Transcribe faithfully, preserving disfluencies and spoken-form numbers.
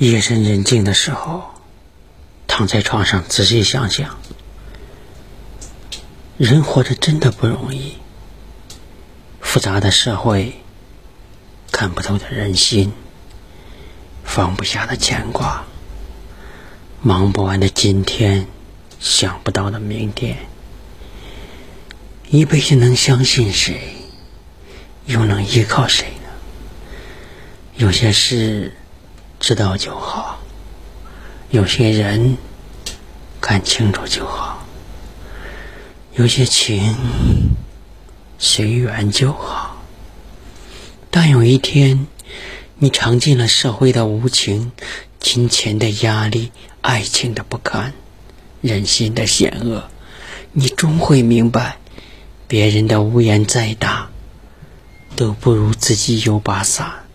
夜深人静的时候，躺在床上仔细想想，人活着真的不容易。复杂的社会，看不透的人心，放不下的牵挂，忙不完的今天，想不到的明天。一辈子能相信谁，又能依靠谁呢？有些事知道就好，有些人看清楚就好，有些情随缘就好。但有一天，你尝尽了社会的无情，金钱的压力，爱情的不堪，人心的险恶，你终会明白，别人的屋檐再大，都不如自己有把伞。